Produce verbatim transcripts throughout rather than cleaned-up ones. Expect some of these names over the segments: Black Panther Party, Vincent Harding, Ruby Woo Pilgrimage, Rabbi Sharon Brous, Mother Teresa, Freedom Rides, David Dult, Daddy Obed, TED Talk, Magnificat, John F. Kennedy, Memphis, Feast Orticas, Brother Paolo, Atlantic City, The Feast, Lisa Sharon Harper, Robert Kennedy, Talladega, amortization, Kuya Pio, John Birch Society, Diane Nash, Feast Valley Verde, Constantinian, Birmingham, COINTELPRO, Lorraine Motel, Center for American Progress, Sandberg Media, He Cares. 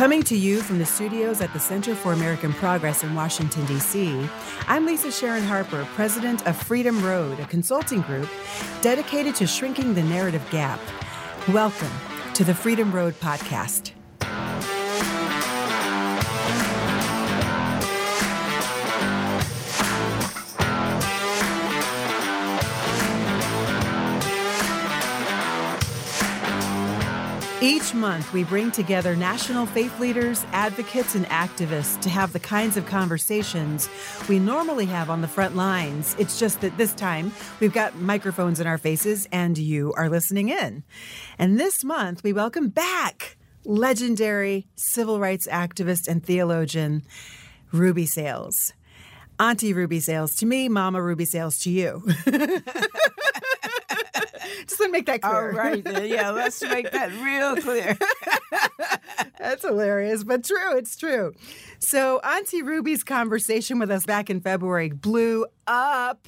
Coming to you from the studios at the Center for American Progress in Washington, D C, I'm Lisa Sharon Harper, president of Freedom Road, a consulting group dedicated to shrinking the narrative gap. Welcome to the Freedom Road podcast. Each month, we bring together national faith leaders, advocates, and activists to have the kinds of conversations we normally have on the front lines. It's just that this time, we've got microphones in our faces, and you are listening in. And this month, we welcome back legendary civil rights activist and theologian, Ruby Sales. Auntie Ruby Sales to me, Mama Ruby Sales to you. Just want to make that clear. All right. Yeah, let's make that real clear. That's hilarious, but true. It's true. So Auntie Ruby's conversation with us back in February blew up.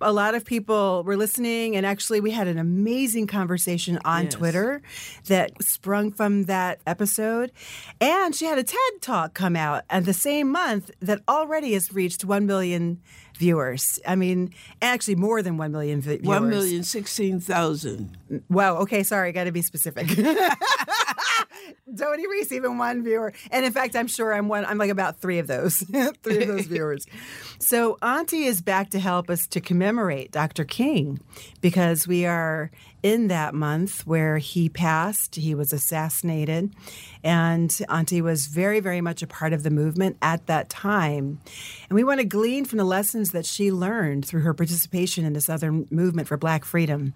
A lot of people were listening, and actually we had an amazing conversation on yes. Twitter that sprung from that episode. And she had a TED Talk come out at the same month that already has reached one million viewers. I mean, actually more than one million viewers. one million sixteen thousand. Wow. Okay. Sorry. Got to be specific. Don't erase even one viewer. And in fact, I'm sure I'm one. I'm like about three of those, three of those viewers. So Auntie is back to help us to commemorate Doctor King, because we are in that month where he passed. He was assassinated, and Auntie was very, very much a part of the movement at that time. And we want to glean from the lessons that she learned through her participation in the Southern movement for Black freedom.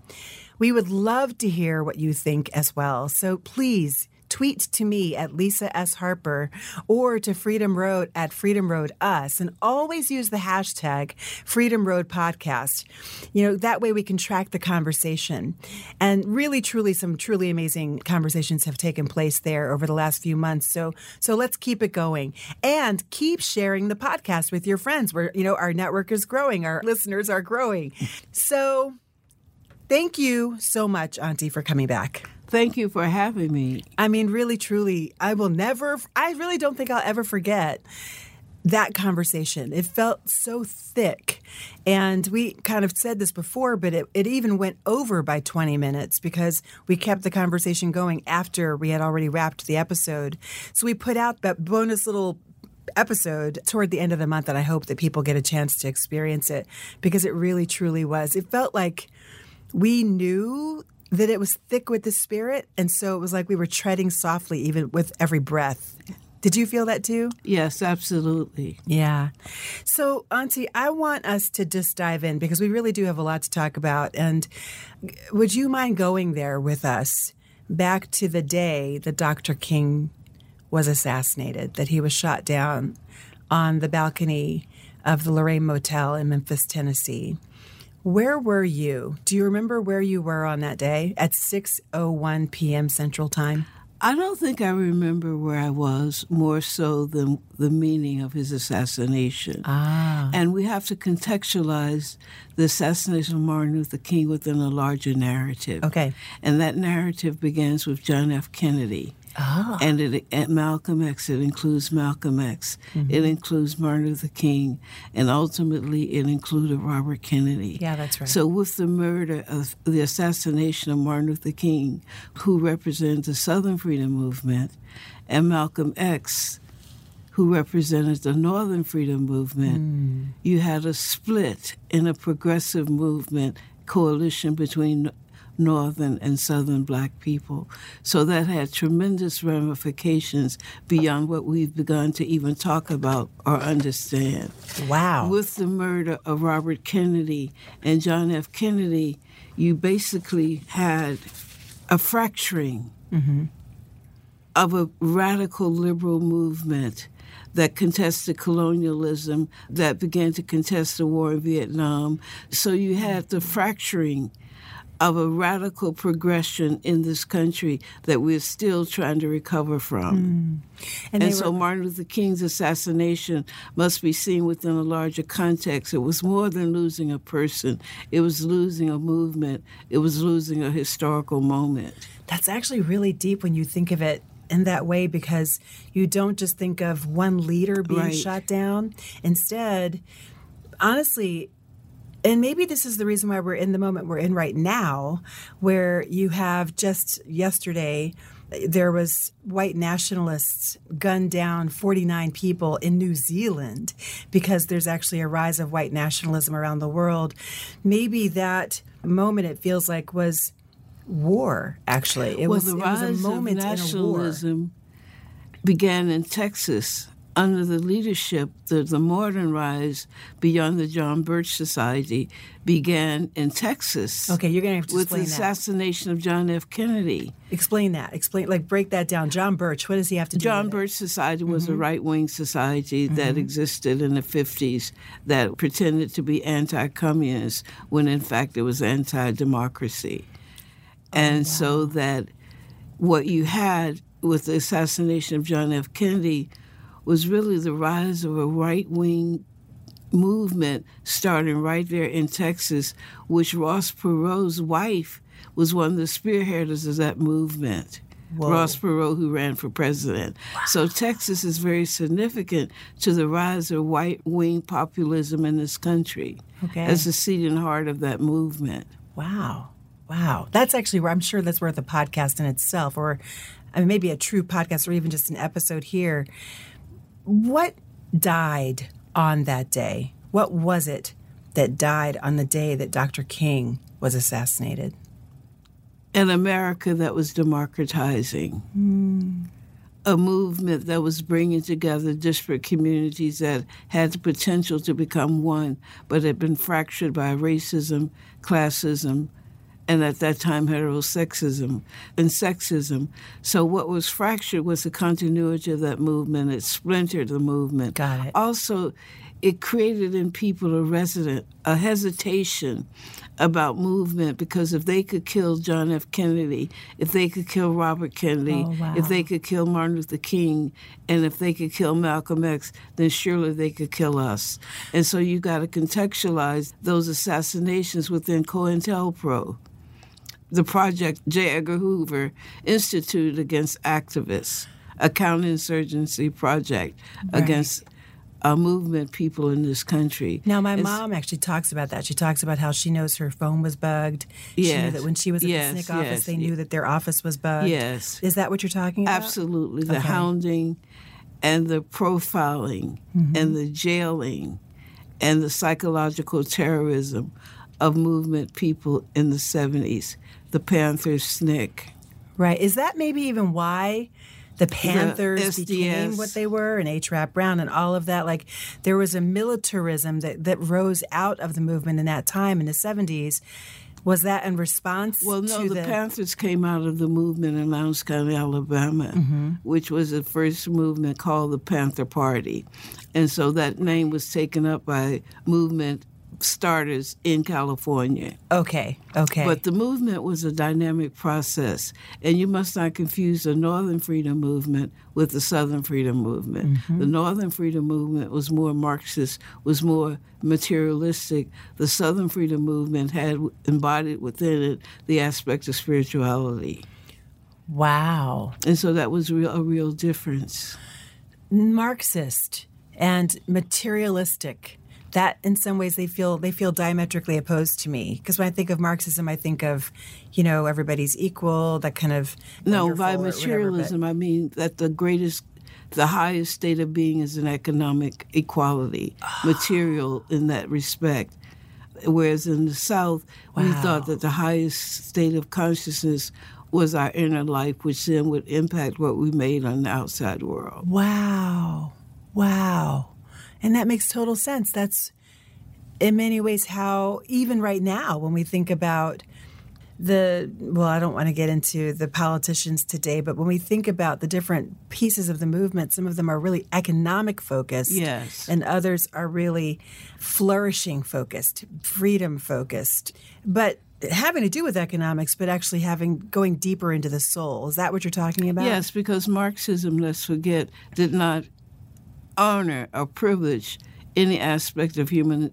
We would love to hear what you think as well. So please tweet to me at Lisa S. Harper or to Freedom Road at Freedom Road Us, and always use the hashtag Freedom Road Podcast. You know, that way we can track the conversation. And really, truly, some truly amazing conversations have taken place there over the last few months. So, so let's keep it going and keep sharing the podcast with your friends. Where, you know, our network is growing, our listeners are growing. So thank you so much, Auntie, for coming back. Thank you for having me. I mean, really, truly, I will never, I really don't think I'll ever forget that conversation. It felt so thick. And we kind of said this before, but it, it even went over by twenty minutes because we kept the conversation going after we had already wrapped the episode. So we put out that bonus little episode toward the end of the month, and I hope that people get a chance to experience it, because it really, truly was. It felt like we knew that it was thick with the spirit, and so it was like we were treading softly even with every breath. Did you feel that too? Yes, absolutely. Yeah. So, Auntie, I want us to just dive in, because we really do have a lot to talk about. And would you mind going there with us back to the day that Doctor King was assassinated, that he was shot down on the balcony of the Lorraine Motel in Memphis, Tennessee? Where were you? Do you remember where you were on that day at six oh one p.m. Central Time? I don't think I remember where I was, more so than the meaning of his assassination. Ah. And we have to contextualize the assassination of Martin Luther King within a larger narrative. Okay. And that narrative begins with John F. Kennedy. Oh. And it, at Malcolm X, it includes Malcolm X. Mm-hmm. It includes Martin Luther King. And ultimately, it included Robert Kennedy. Yeah, that's right. So with the murder of the assassination of Martin Luther King, who represented the Southern Freedom Movement, and Malcolm X, who represented the Northern Freedom Movement, mm. you had a split in a progressive movement coalition between Northern and Southern Black people. So that had tremendous ramifications beyond what we've begun to even talk about or understand. Wow. With the murder of Robert Kennedy and John F. Kennedy, you basically had a fracturing mm-hmm. of a radical liberal movement that contested colonialism, that began to contest the war in Vietnam. So you had the fracturing of a radical progression in this country that we're still trying to recover from. Mm. And, and so were... Martin Luther King's assassination must be seen within a larger context. It was more than losing a person. It was losing a movement. It was losing a historical moment. That's actually really deep when you think of it in that way because you don't just think of one leader being right. shot down. Instead, honestly, and maybe this is the reason why we're in the moment we're in right now, where you have just yesterday, there was white nationalists gunned down forty-nine people in New Zealand because there's actually a rise of white nationalism around the world. Maybe that moment, it feels like, was war, actually. It well, was, the rise it was a moment of nationalism in a war. Began in Texas under the leadership, the, the modern rise beyond the John Birch Society began in Texas. Okay, you're going to have to explain that. With the assassination that. of John F. Kennedy. Explain that. Explain, like, break that down. John Birch, what does he have to do John with Birch it? Society was mm-hmm. a right-wing society mm-hmm. that existed in the fifties that pretended to be anti-communist when, in fact, it was anti-democracy. Oh, and wow. so that what you had with the assassination of John F. Kennedy was really the rise of a right-wing movement starting right there in Texas, which Ross Perot's wife was one of the spearheaders of that movement. Whoa. Ross Perot, who ran for president. Wow. So Texas is very significant to the rise of right-wing populism in this country okay. as the seat and heart of that movement. Wow. Wow. That's actually where I'm sure that's worth a podcast in itself, or I mean, maybe a true podcast or even just an episode here. What died on that day? What was it that died on the day that Doctor King was assassinated? An America that was democratizing. Mm. A movement that was bringing together disparate communities that had the potential to become one, but had been fractured by racism, classism, and at that time, heterosexism and sexism. So what was fractured was the continuity of that movement. It splintered the movement. Got it. Also, it created in people a resident, a hesitation about movement, because if they could kill John F. Kennedy, if they could kill Robert Kennedy, oh, wow. if they could kill Martin Luther King, and if they could kill Malcolm X, then surely they could kill us. And so you got to contextualize those assassinations within COINTELPRO, the project J. Edgar Hoover instituted against activists, a counterinsurgency project right. against a movement people in this country. Now, my it's, mom actually talks about that. She talks about how she knows her phone was bugged. Yes. She knew that when she was at yes, the S N C C office, yes, they knew yes. that their office was bugged. Yes. Is that what you're talking about? Absolutely. The okay. hounding and the profiling mm-hmm. and the jailing and the psychological terrorism of movement people in the seventies. The Panthers, S N C C. Right. Is that maybe even why the Panthers the became what they were, and H. Rap Brown and all of that? Like, there was a militarism that, that rose out of the movement in that time in the seventies. Was that in response well, no, to the... Well, no, the Panthers came out of the movement in Lowndes County, Alabama, mm-hmm. which was the first movement called the Panther Party. And so that name was taken up by movement starters in California. Okay, okay. But the movement was a dynamic process, and you must not confuse the Northern Freedom Movement with the Southern Freedom Movement. Mm-hmm. The Northern Freedom Movement was more Marxist, was more materialistic. The Southern Freedom Movement had embodied within it the aspect of spirituality. Wow. And so that was real, a real difference. Marxist and materialistic. That, in some ways, they feel they feel diametrically opposed to me. Because when I think of Marxism, I think of, you know, everybody's equal, that kind of... No, by materialism, whatever, I mean that the greatest, the highest state of being is an economic equality, oh. material in that respect. Whereas in the South, wow. we thought that the highest state of consciousness was our inner life, which then would impact what we made on the outside world. Wow. Wow. And that makes total sense. That's in many ways how, even right now, when we think about the, well, I don't want to get into the politicians today, but when we think about the different pieces of the movement, some of them are really economic focused. Yes. And others are really flourishing focused, freedom focused. But having to do with economics, but actually having going deeper into the soul. Is that what you're talking about? Yes, because Marxism, let's forget, did not honor or privilege any aspect of human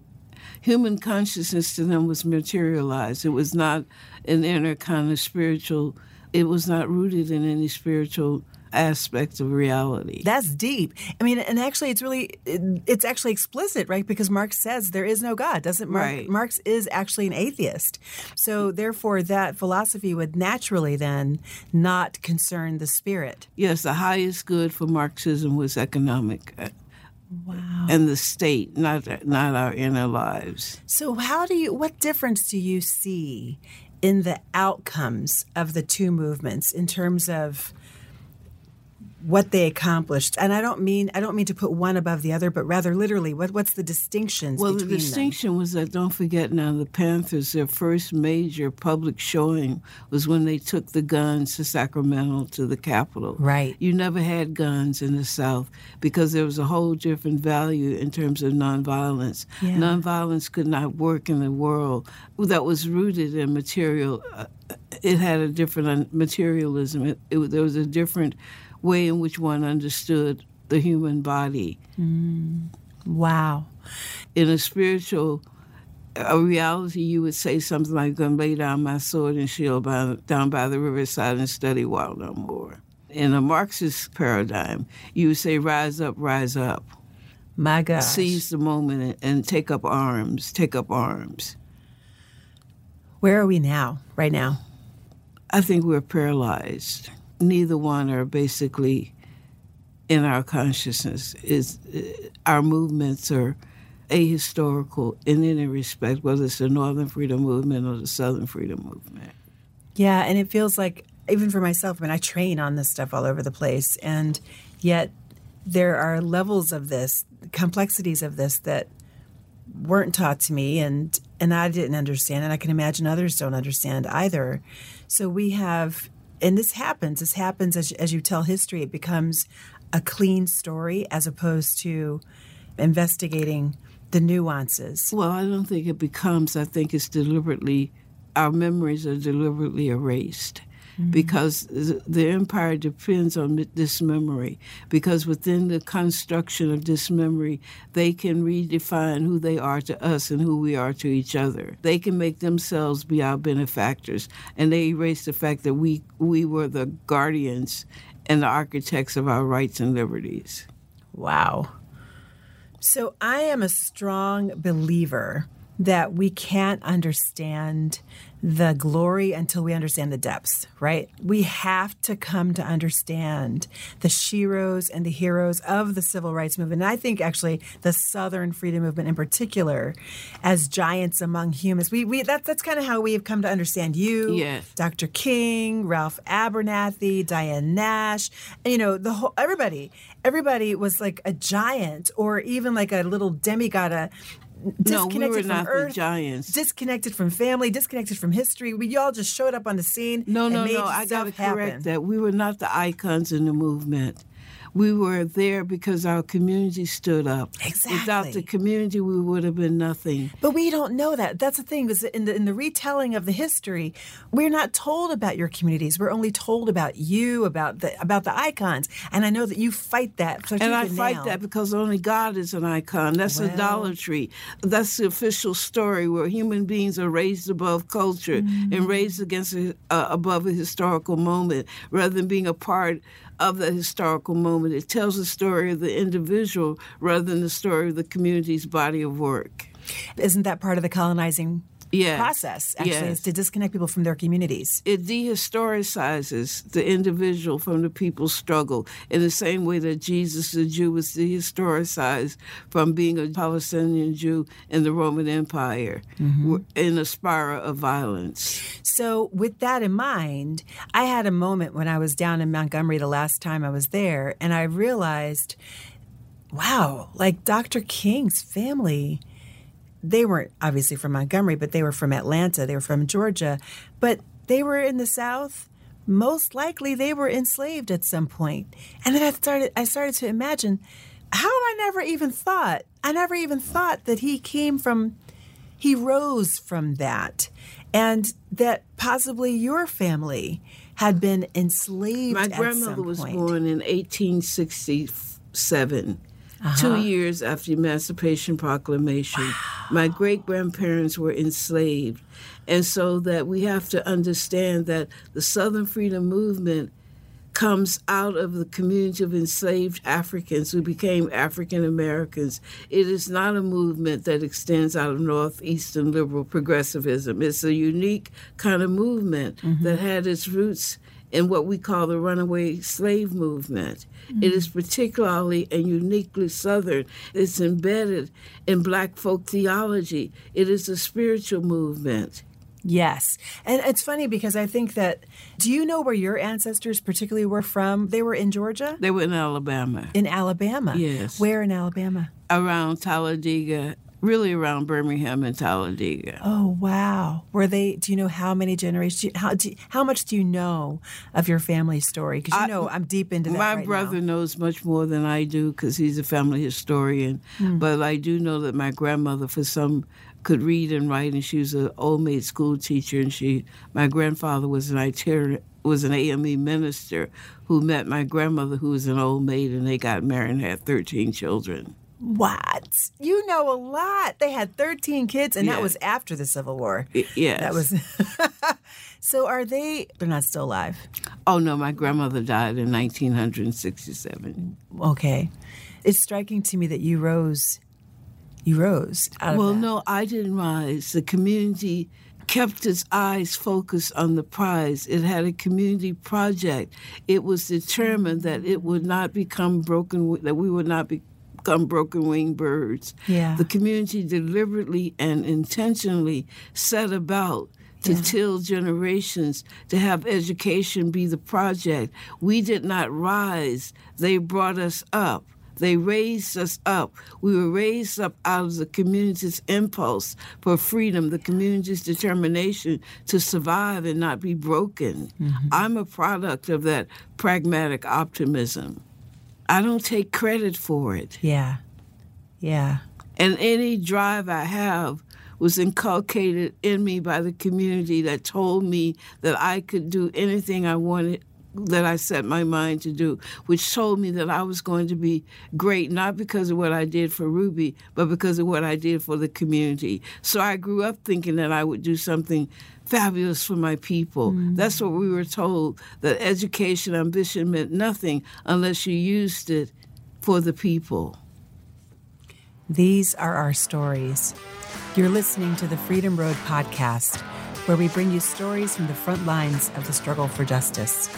human consciousness. To them was materialized. It was not an inner kind of spiritual It was not rooted in any spiritual aspect of reality. That's deep. I mean, and actually it's really, it's actually explicit, right? Because Marx says there is no God, doesn't Marx? Right. Marx is actually an atheist. So therefore that philosophy would naturally then not concern the spirit. Yes, the highest good for Marxism was economic. Wow. And the state, not not our inner lives. So how do you, what difference do you see in the outcomes of the two movements in terms of what they accomplished? And I don't mean I don't mean to put one above the other, but rather literally, what what's the distinctions between them? Well, the distinction was that, don't forget now, the Panthers, their first major public showing was when they took the guns to Sacramento, to the Capitol. Right. You never had guns in the South because there was a whole different value in terms of nonviolence. Yeah. Nonviolence could not work in a world that was rooted in material. It had a different materialism. It, it, there was a different way in which one understood the human body. Mm. Wow. In a spiritual a reality, you would say something like, I'm going to lay down my sword and shield by, down by the riverside and study while no more. In a Marxist paradigm, you would say, rise up, rise up. My God. Seize the moment and take up arms, take up arms. Where are we now, right now? I think we're paralyzed. Neither one are basically in our consciousness. Is our movements are ahistorical in any respect, whether it's the Northern Freedom Movement or the Southern Freedom Movement. Yeah, and it feels like, even for myself, I mean, I train on this stuff all over the place, and yet there are levels of this, complexities of this that weren't taught to me, and and I didn't understand, and I can imagine others don't understand either. So we have... And this happens. This happens as, as you tell history. It becomes a clean story as opposed to investigating the nuances. Well, I don't think it becomes. I think it's deliberately, our memories are deliberately erased. Mm-hmm. Because the empire depends on this memory, because within the construction of this memory, they can redefine who they are to us and who we are to each other. They can make themselves be our benefactors, and they erase the fact that we we were the guardians and the architects of our rights and liberties. Wow. So I am a strong believer that we can't understand the glory until we understand the depths, right? We have to come to understand the sheroes and the heroes of the civil rights movement. And I think actually the Southern Freedom Movement in particular as giants among humans. We we that, That's kind of how we have come to understand you, yes. Doctor King, Ralph Abernathy, Diane Nash, you know, the whole, everybody. Everybody was like a giant or even like a little demigod, a, Disconnected no, we were from not Earth, the giants. Disconnected from family, disconnected from history. We all just showed up on the scene. No, and no, made no. I got to correct that. We were not the icons in the movement. We were there because our community stood up. Exactly. Without the community, we would have been nothing. But we don't know that. That's the thing. Is in the in the retelling of the history, we're not told about your communities. We're only told about you, about the about the icons. And I know that you fight that. So and I fight now. that because only God is an icon. That's well, idolatry. That's the official story where human beings are raised above culture mm-hmm. and raised against a, uh, above a historical moment rather than being a part of the historical moment. It tells the story of the individual rather than the story of the community's body of work. Isn't that part of the colonizing yes. process, actually, yes. is to disconnect people from their communities? It dehistoricizes the individual from the people's struggle in the same way that Jesus the Jew was dehistoricized from being a Palestinian Jew in the Roman Empire mm-hmm. in a spiral of violence. So with that in mind, I had a moment when I was down in Montgomery the last time I was there, and I realized, wow, like Doctor King's family, they weren't obviously from Montgomery, but they were from Atlanta. They were from Georgia. But they were in the South. Most likely they were enslaved at some point. And then I started I started to imagine how I never even thought. I never even thought that he came from, he rose from that. And that possibly your family had been enslaved at some point. My grandmother was born in eighteen sixty-seven. uh-huh. two years after the Emancipation Proclamation. Wow. My great-grandparents were enslaved. And so that we have to understand that the Southern Freedom Movement comes out of the community of enslaved Africans who became African Americans. It is not a movement that extends out of Northeastern liberal progressivism. It's a unique kind of movement mm-hmm. that had its roots in what we call the runaway slave movement. Mm-hmm. It is particularly and uniquely Southern. It's embedded in Black folk theology. It is a spiritual movement. Yes. And it's funny because I think that, do you know where your ancestors particularly were from? They were in Georgia? They were in Alabama. In Alabama? Yes. Where in Alabama? Around Talladega, really around Birmingham and Talladega. Oh, wow. Were they, do you know how many generations, how do, how much do you know of your family story? Because you I, know I'm deep into that My right brother now. knows much more than I do because he's a family historian. Mm. But I do know that my grandmother, for some could read and write, and she was an old maid school teacher, and she, my grandfather was an itinerant, was an A M E minister who met my grandmother, who was an old maid, and they got married and had thirteen children. What? You know a lot. They had thirteen kids, and yeah. that was after the Civil War. Yes. That was... So are they... They're not still alive? Oh, no. My grandmother died in nineteen sixty-seven. Okay. It's striking to me that you rose... You rose out of Well, that. no, I didn't rise. The community kept its eyes focused on the prize. It had a community project. It was determined that it would not become broken, that we would not become broken winged birds. Yeah. The community deliberately and intentionally set about to yeah. till generations, to have education be the project. We did not rise. They brought us up. They raised us up. We were raised up out of the community's impulse for freedom, the community's determination to survive and not be broken. Mm-hmm. I'm a product of that pragmatic optimism. I don't take credit for it. Yeah, yeah. And any drive I have was inculcated in me by the community that told me that I could do anything I wanted that I set my mind to do, which told me that I was going to be great, not because of what I did for Ruby, but because of what I did for the community. So I grew up thinking that I would do something fabulous for my people. Mm-hmm. That's what we were told, that education, ambition meant nothing unless you used it for the people. These are our stories. You're listening to the Freedom Road podcast, where we bring you stories from the front lines of the struggle for justice.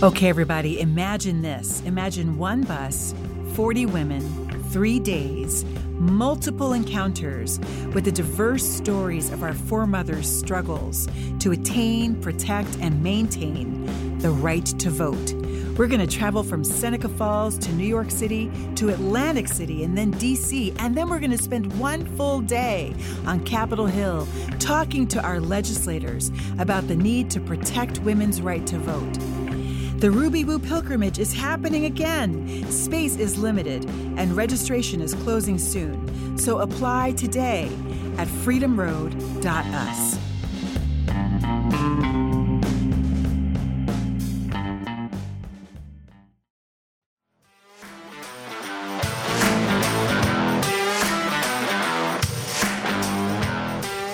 Okay, everybody, imagine this. Imagine one bus, forty women, three days, multiple encounters with the diverse stories of our foremothers' struggles to attain, protect, and maintain the right to vote. We're going to travel from Seneca Falls to New York City to Atlantic City and then D C, and then we're going to spend one full day on Capitol Hill talking to our legislators about the need to protect women's right to vote. The Ruby Woo pilgrimage is happening again. Space is limited, and registration is closing soon. So apply today at freedom road dot u s.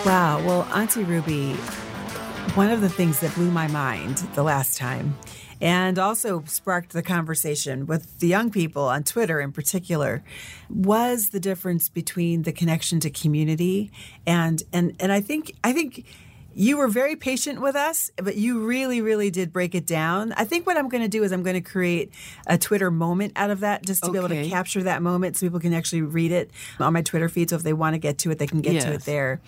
Wow. Well, Auntie Ruby, one of the things that blew my mind the last time and also sparked the conversation with the young people on Twitter in particular was the difference between the connection to community and and and I think I think you were very patient with us, but you really, really did break it down. I think what I'm going to do is I'm going to create a Twitter moment out of that just to okay. be able to capture that moment so people can actually read it on my Twitter feed. So if they want to get to it, they can get yes. to it there.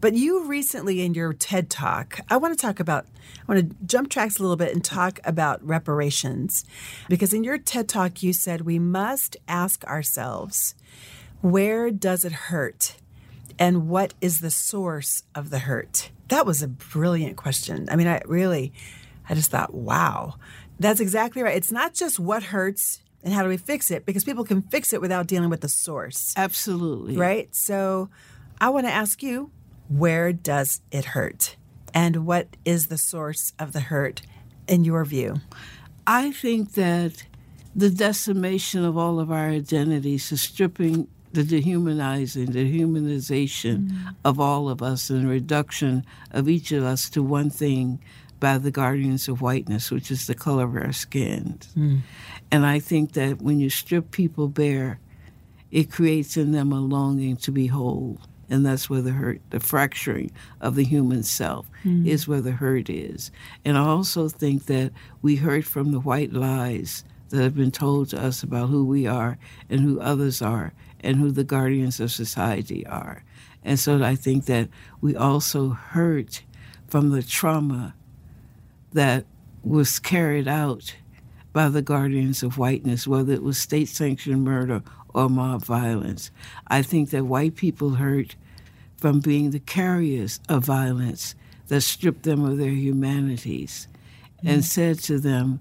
But you recently in your TED Talk, I want to talk about, I want to jump tracks a little bit and talk about reparations. Because in your TED Talk, you said we must ask ourselves, where does it hurt? And what is the source of the hurt? That was a brilliant question. I mean, I really, I just thought, wow, that's exactly right. It's not just what hurts and how do we fix it, because people can fix it without dealing with the source. Absolutely. Right? So I want to ask you, where does it hurt? and what is the source of the hurt in your view? I think that the decimation of all of our identities, the stripping, the dehumanizing, the humanization mm-hmm. of all of us, and the reduction of each of us to one thing by the guardians of whiteness, which is the color of our skin. Mm. And I think that when you strip people bare, it creates in them a longing to be whole. And that's where the hurt, the fracturing of the human self mm. is where the hurt is. And I also think that we hurt from the white lies that have been told to us about who we are and who others are and who the guardians of society are. And so I think that we also hurt from the trauma that was carried out by the guardians of whiteness, whether it was state-sanctioned murder or mob violence. I think that white people hurt from being the carriers of violence that stripped them of their humanities mm. and said to them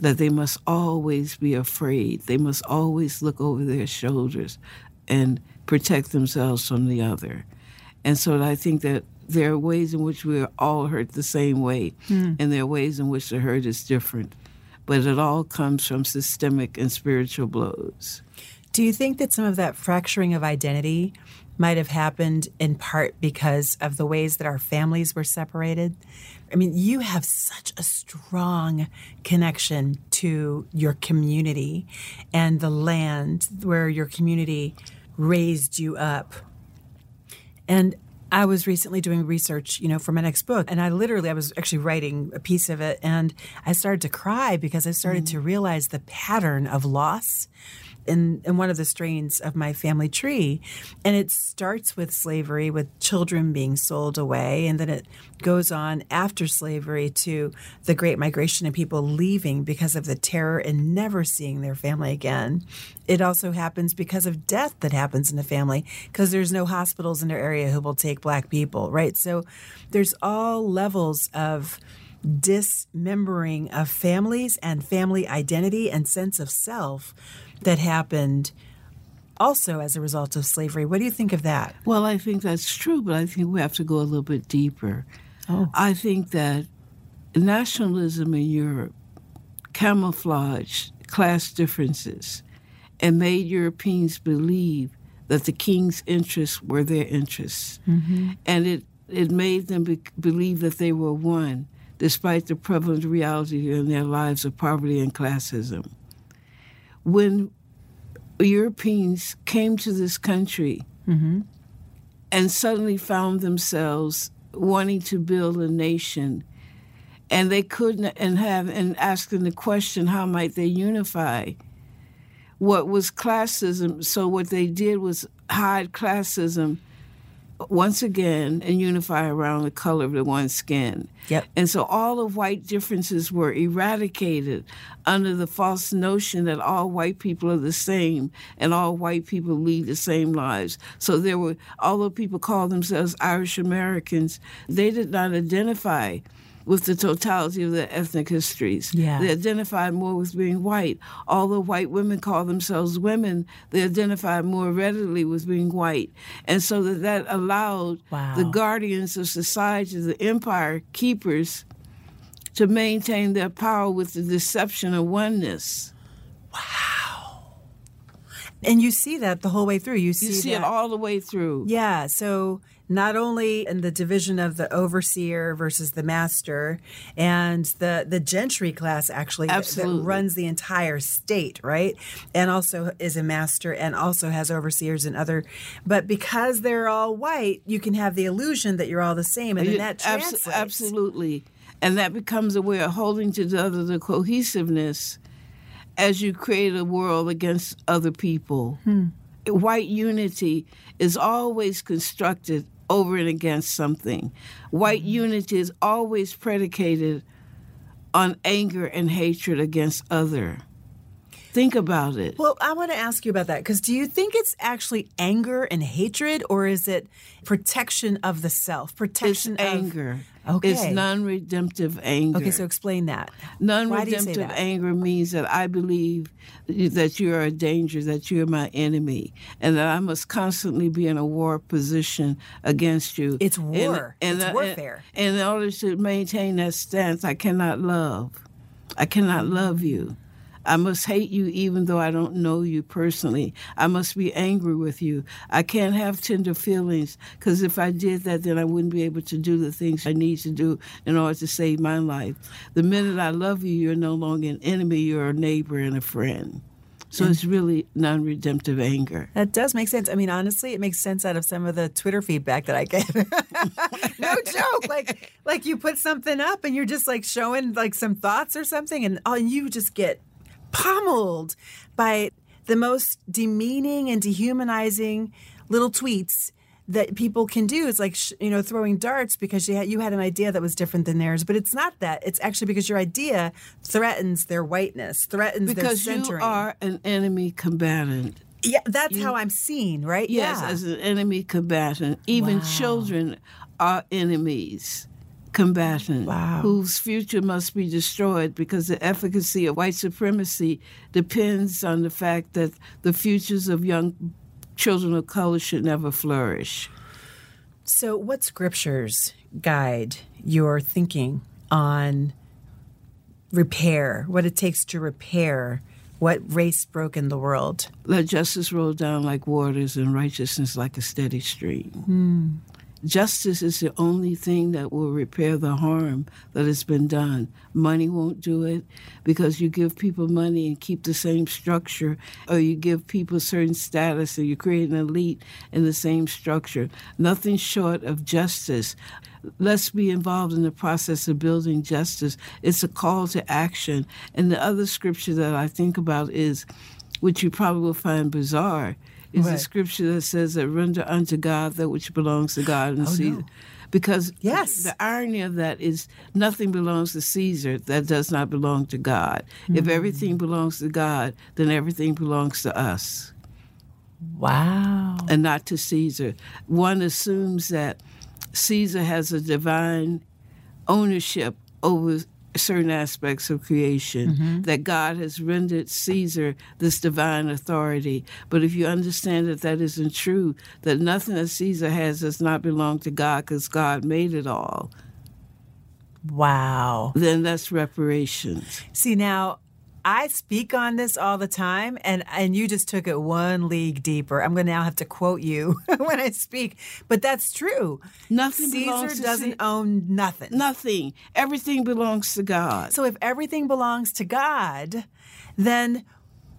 that they must always be afraid, they must always look over their shoulders and protect themselves from the other. And so I think that there are ways in which we are all hurt the same way, mm. and there are ways in which the hurt is different. But it all comes from systemic and spiritual blows. Do you think that some of that fracturing of identity might have happened in part because of the ways that our families were separated? I mean, you have such a strong connection to your community and the land where your community raised you up. And I was recently doing research, you know, for my next book, and I literally, I was actually writing a piece of it, and I started to cry because I started mm. to realize the pattern of loss in, in one of the strains of my family tree. And it starts with slavery, with children being sold away, and then it goes on after slavery to the Great Migration and people leaving because of the terror and never seeing their family again. It also happens because of death that happens in the family because there's no hospitals in their area who will take Black people, right? So there's all levels of dismembering of families and family identity and sense of self that happened also as a result of slavery. What do you think of that? Well, I think that's true, but I think we have to go a little bit deeper. Oh. I think that nationalism in Europe camouflaged class differences and made Europeans believe that the king's interests were their interests. Mm-hmm. And it, it made them be- believe that they were one, despite the prevalent reality in their lives of poverty and classism. When Europeans came to this country mm-hmm. and suddenly found themselves wanting to build a nation, and they couldn't, and have, and asking the question, how might they unify? What was classism? So what they did was hide classism once again and unify around the color of the one's skin. Yep. And so all of white differences were eradicated under the false notion that all white people are the same and all white people lead the same lives. So there were, although people call themselves Irish Americans, they did not identify with the totality of their ethnic histories. Yeah. They identified more with being white. Although white women call themselves women, they identified more readily with being white. And so that, that allowed wow. the guardians of society, the empire keepers, to maintain their power with the deception of oneness. Wow. And you see that the whole way through. You see, you see that. It all the way through. Yeah, so not only in the division of the overseer versus the master and the, the gentry class, actually, that, that runs the entire state, right? And also is a master and also has overseers and other. But because they're all white, you can have the illusion that you're all the same. And then that translates. Abs- absolutely. And that becomes a way of holding together the cohesiveness as you create a world against other people. Hmm. White unity is always constructed over and against something. White mm-hmm. unity is always predicated on anger and hatred against other. Think about it. Well, I want to ask you about that, because do you think it's actually anger and hatred, or is it protection of the self? Protection it's of anger. Okay. It's non-redemptive anger. Okay, so explain that. Non-redemptive that? anger means that I believe that you are a danger, that you are my enemy, and that I must constantly be in a war position against you. It's war. And, and, it's uh, warfare. And, and in order to maintain that stance, I cannot love. I cannot love you. I must hate you even though I don't know you personally. I must be angry with you. I can't have tender feelings because if I did that, then I wouldn't be able to do the things I need to do in order to save my life. The minute I love you, you're no longer an enemy. You're a neighbor and a friend. So it's really non-redemptive anger. That does make sense. I mean, honestly, it makes sense out of some of the Twitter feedback that I get. No joke. Like, like you put something up and you're just like showing like some thoughts or something and oh, you just get pummeled by the most demeaning and dehumanizing little tweets that people can do. It's like, sh- you know, throwing darts because you had, you had an idea that was different than theirs. But it's not that. It's actually because your idea threatens their whiteness, threatens because their centering. Because you are an enemy combatant. Yeah, that's you, how I'm seen, right? Yes, yeah. As an enemy combatant. Even wow. Children are enemies. Combatant, wow. Whose future must be destroyed because the efficacy of white supremacy depends on the fact that the futures of young children of color should never flourish. So what scriptures guide your thinking on repair, what it takes to repair what race broke in the world? Let justice roll down like waters and righteousness like a steady stream. Hmm. Justice is the only thing that will repair the harm that has been done. Money won't do it because you give people money and keep the same structure, or you give people certain status, or you create an elite in the same structure. Nothing short of justice. Let's be involved in the process of building justice. It's a call to action. And the other scripture that I think about is, which you probably will find bizarre, is a scripture that says that render unto God that which belongs to God and oh, Caesar. No. Because yes. the irony of that is nothing belongs to Caesar that does not belong to God. Mm. If everything belongs to God, then everything belongs to us. Wow. And not to Caesar. One assumes that Caesar has a divine ownership over certain aspects of creation, mm-hmm. that God has rendered Caesar this divine authority. But if you understand that that isn't true, that nothing that Caesar has does not belong to God because God made it all. Wow. Then that's reparations. See, now, I speak on this all the time, and, and you just took it one league deeper. I'm going to now have to quote you when I speak, but that's true. Nothing Caesar belongs to doesn't C- own nothing. Nothing. Everything belongs to God. So if everything belongs to God, then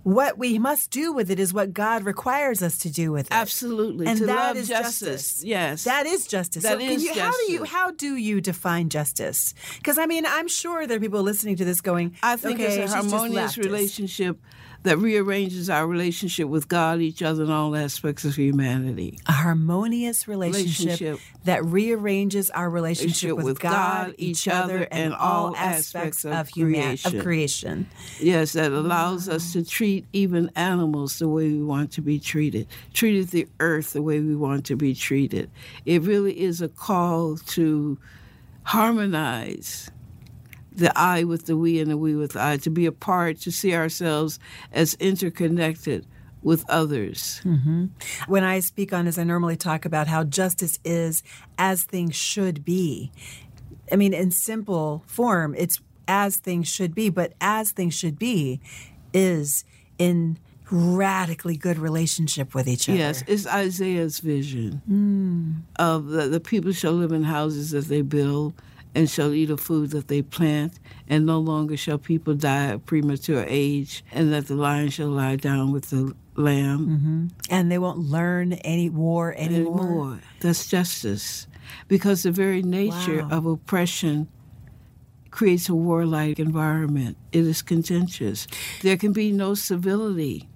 what we must do with it is what God requires us to do with it. Absolutely. And to that love is justice. justice. Yes. That is justice. That so is you, justice. How do you, how do you define justice? Because, I mean, I'm sure there are people listening to this going, I think okay, it's a harmonious relationship that rearranges our relationship with God, each other, and all aspects of humanity. A harmonious relationship, relationship. that rearranges our relationship, relationship with, with God, God, each other, and, and all aspects, aspects of, of, creation. Huma- of creation. Yes, that allows wow. us to treat even animals the way we want to be treated, treated the earth the way we want to be treated. It really is a call to harmonize the I with the we and the we with the I, to be a part, to see ourselves as interconnected with others. Mm-hmm. When I speak on this, I normally talk about how justice is as things should be. I mean, in simple form, it's as things should be, but as things should be is in radically good relationship with each other. Yes, it's Isaiah's vision mm. of the, the people shall live in houses that they build and shall eat of food that they plant, and no longer shall people die of premature age, and that the lion shall lie down with the lamb. Mm-hmm. And they won't learn any war anymore. anymore. That's justice. Because the very nature wow. of oppression creates a warlike environment. It is contentious. There can be no civility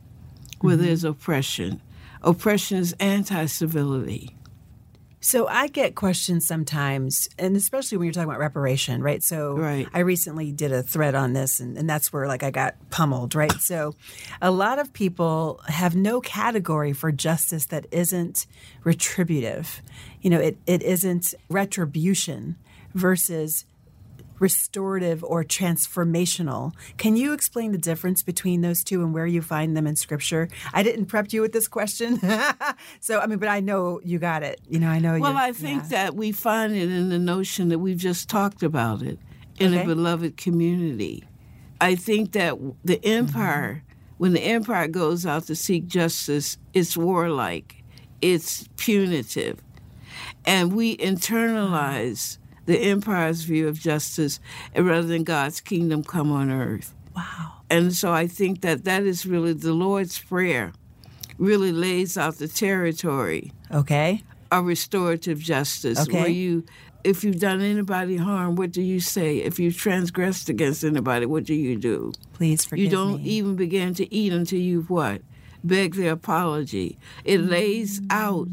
where mm-hmm. there's oppression. Oppression is anti-civility. So I get questions sometimes, and especially when you're talking about reparation, right? So right. I recently did a thread on this, and, and that's where like I got pummeled, right? So a lot of people have no category for justice that isn't retributive. You know, it, it isn't retribution. versus restorative or transformational. Can you explain the difference between those two and where you find them in Scripture? I didn't prep you with this question. So, I mean, but I know you got it. You know, I know you. Well, I think yeah. that we find it in the notion that we've just talked about it in okay. a beloved community. I think that the empire, mm-hmm. when the empire goes out to seek justice, it's warlike, it's punitive. And we internalize the empire's view of justice rather than God's kingdom come on earth. Wow. And so I think that that is really the Lord's Prayer, really lays out the territory okay. of restorative justice. Okay. Where you, if you've done anybody harm, what do you say? If you've transgressed against anybody, what do you do? Please forgive me. You don't me. even begin to eat until you've what? Beg their apology. It mm. lays out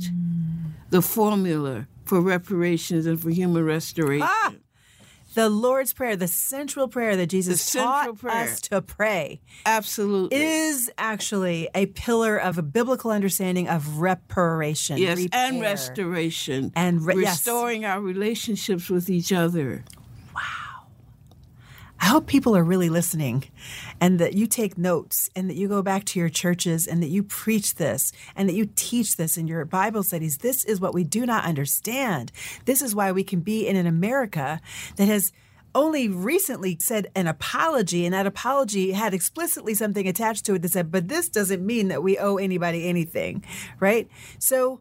the formula for reparations and for human restoration. Ah, the Lord's Prayer, the central prayer that Jesus taught prayer. us to pray. Absolutely. Is actually a pillar of a biblical understanding of reparation. Yes, repair. and restoration. And re- Restoring yes. our relationships with each other. Wow. I hope people are really listening and that you take notes and that you go back to your churches and that you preach this and that you teach this in your Bible studies. This is what we do not understand. This is why we can be in an America that has only recently said an apology, and that apology had explicitly something attached to it that said, but this doesn't mean that we owe anybody anything, right? So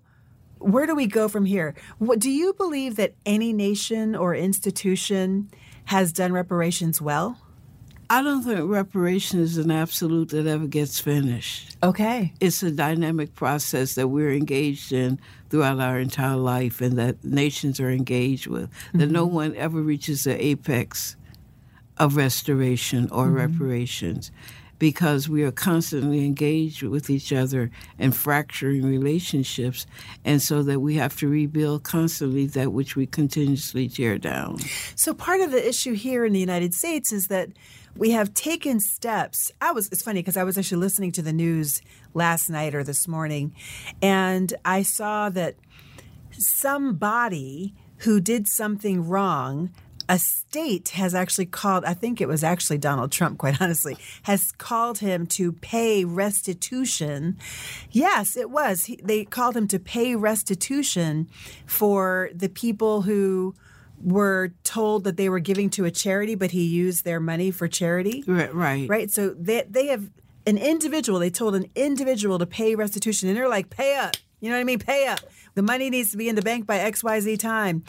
where do we go from here? What, do you believe that any nation or institution has done reparations well? I don't think reparation is an absolute that ever gets finished. Okay. It's a dynamic process that we're engaged in throughout our entire life and that nations are engaged with, mm-hmm. that no one ever reaches the apex of restoration or mm-hmm. reparations because we are constantly engaged with each other and fracturing relationships, and so that we have to rebuild constantly that which we continuously tear down. So part of the issue here in the United States is that we have taken steps. I was, it's funny because I was actually listening to the news last night or this morning, and I saw that somebody who did something wrong, a state has actually called, I think it was actually Donald Trump, quite honestly, has called him to pay restitution. Yes, it was. He, they called him to pay restitution for the people who were told that they were giving to a charity, but he used their money for charity. Right. Right. Right? So they, they have an individual, they told an individual to pay restitution, and they're like, pay up. You know what I mean? Pay up. The money needs to be in the bank by X Y Z time.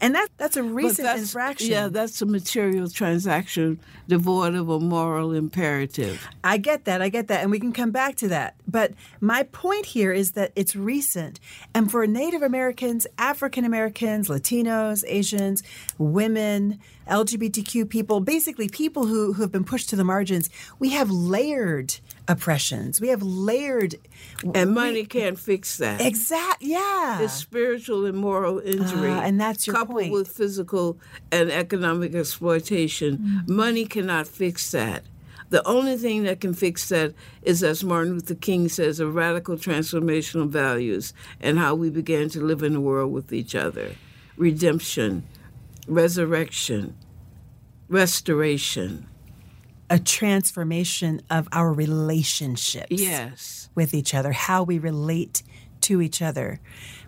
And that that's a recent that's, infraction. Yeah, that's a material transaction devoid of a moral imperative. I get that. I get that. And we can come back to that. But my point here is that it's recent. And for Native Americans, African Americans, Latinos, Asians, women, L G B T Q people, basically people who, who have been pushed to the margins, we have layered oppressions. We have layered. And money we, can't fix that. Exactly. Yeah. It's spiritual and moral injury. Uh, and that's your coupled point. Coupled with physical and economic exploitation. Mm-hmm. Money cannot fix that. The only thing that can fix that is, as Martin Luther King says, a radical transformational values and how we began to live in the world with each other. Redemption. Resurrection, restoration. A transformation of our relationships yes. with each other, how we relate to each other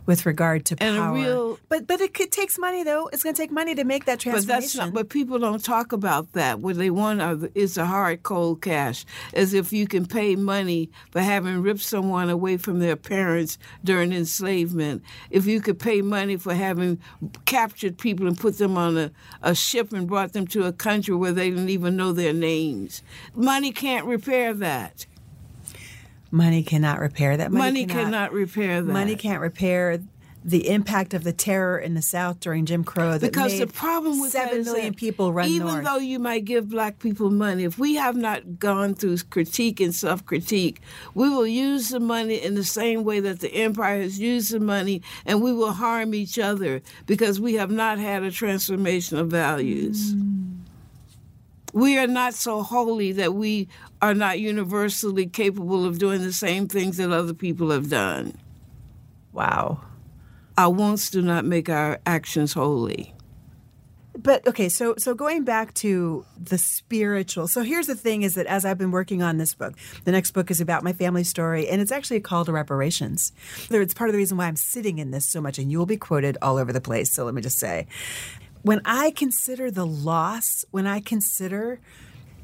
with regard to and power. A real, but but it could, takes money, though. It's going to take money to make that transformation. But, that's not, but people don't talk about that. What they want are, is a hard, cold cash, as if you can pay money for having ripped someone away from their parents during enslavement. If you could pay money for having captured people and put them on a, a ship and brought them to a country where they didn't even know their names. Money can't repair that. Money cannot repair that. Money, Money cannot, cannot repair that. Money can't repair the impact of the terror in the South during Jim Crow. That because made the problem with seven that is million that people run even north. Though you might give black people money, if we have not gone through critique and self-critique, we will use the money in the same way that the empire has used the money, and we will harm each other because we have not had a transformation of values. Mm. We are not so holy that we are not universally capable of doing the same things that other people have done. Wow. Our wants do not make our actions holy. But okay, so so going back to the spiritual. So here's the thing is that as I've been working on this book, the next book is about my family story, and it's actually a call to reparations. It's part of the reason why I'm sitting in this so much, and you will be quoted all over the place. So let me just say, when I consider the loss, when I consider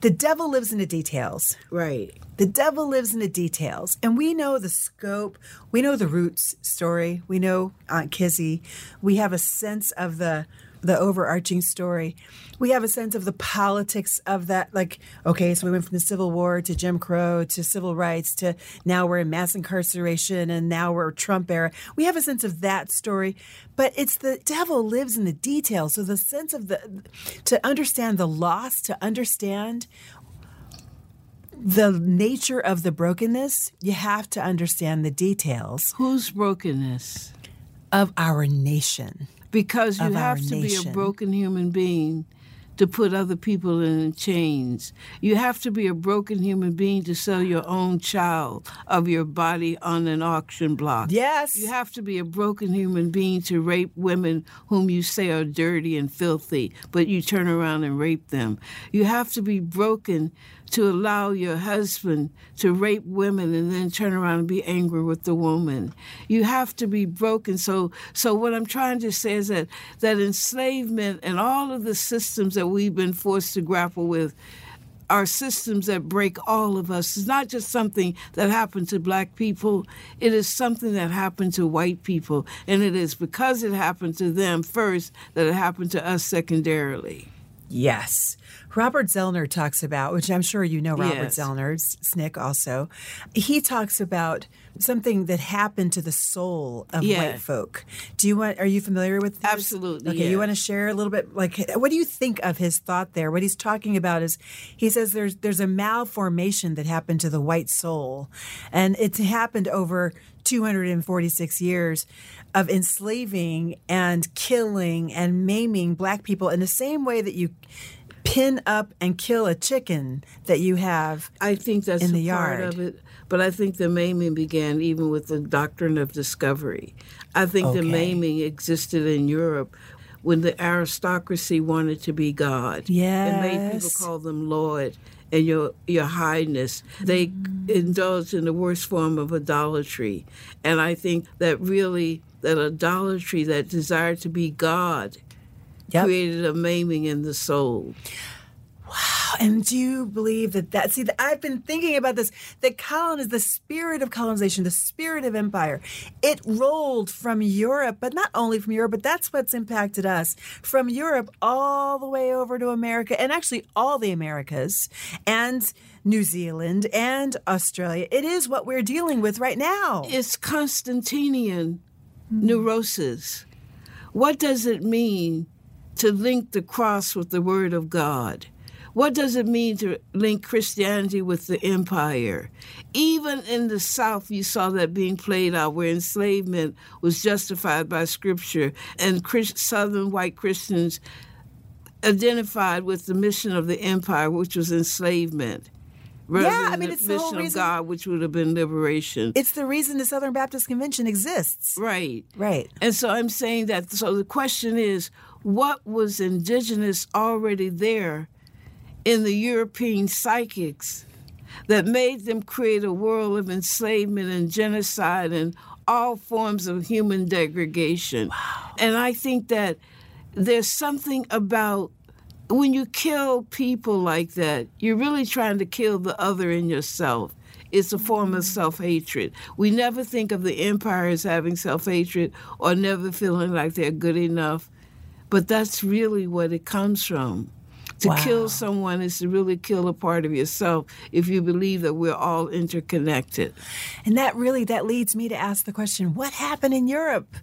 the devil lives in the details. Right. The devil lives in the details. And we know the scope. We know the roots story. We know Aunt Kizzy. We have a sense of the the overarching story. We have a sense of the politics of that. Like, okay, so we went from the Civil War to Jim Crow to civil rights to now we're in mass incarceration and now we're Trump era. We have a sense of that story. But it's the devil lives in the details. So the sense of the, to understand the loss, to understand the nature of the brokenness, you have to understand the details. Whose brokenness? Of our nation. Because you have to nation. be a broken human being to put other people in chains. You have to be a broken human being to sell your own child of your body on an auction block. Yes. You have to be a broken human being to rape women whom you say are dirty and filthy, but you turn around and rape them. You have to be broken to allow your husband to rape women and then turn around and be angry with the woman. You have to be broken. So so what I'm trying to say is that, that enslavement and all of the systems that we've been forced to grapple with are systems that break all of us. It's not just something that happened to black people. It is something that happened to white people. And it is because it happened to them first that it happened to us secondarily. Yes. Robert Zellner talks about, which I'm sure you know Robert yes. Zellner, S N C C also, he talks about something that happened to the soul of yeah. white folk. Do you want, are you familiar with this? Absolutely. Okay, yeah. You want to share a little bit, like, what do you think of his thought there? What he's talking about is, he says there's there's a malformation that happened to the white soul, and it's happened over two hundred forty-six years of enslaving and killing and maiming black people in the same way that you pin up and kill a chicken that you have in the yard. I think that's a part of it, but I think the maiming began even with the doctrine of discovery. I think okay. the maiming existed in Europe when the aristocracy wanted to be God. Yes. It made people call them Lord and your your highness. They mm. indulged in the worst form of idolatry. And I think that really that idolatry, that desire to be God, yep. created a maiming in the soul. Wow. And do you believe that that, see, I've been thinking about this, that colon is the spirit of colonization, the spirit of empire. It rolled from Europe, but not only from Europe, but that's what's impacted us, from Europe all the way over to America, and actually all the Americas, and New Zealand, and Australia. It is what we're dealing with right now. It's Constantinian mm-hmm. neurosis. What does it mean to link the cross with the word of God? What does it mean to link Christianity with the empire? Even in the South, you saw that being played out, where enslavement was justified by Scripture, and Christ- Southern white Christians identified with the mission of the empire, which was enslavement. Rather yeah, than I mean, the it's mission the whole reason, of God, which would have been liberation. It's the reason the Southern Baptist Convention exists. Right. Right. And so I'm saying that, so the question is, what was indigenous already there in the European psychics that made them create a world of enslavement and genocide and all forms of human degradation? Wow. And I think that there's something about when you kill people like that, you're really trying to kill the other in yourself. It's a form of self-hatred. We never think of the empire as having self-hatred or never feeling like they're good enough, but that's really what it comes from. To wow. kill someone is to really kill a part of yourself if you believe that we're all interconnected. And that really, that leads me to ask the question, what happened in Europe?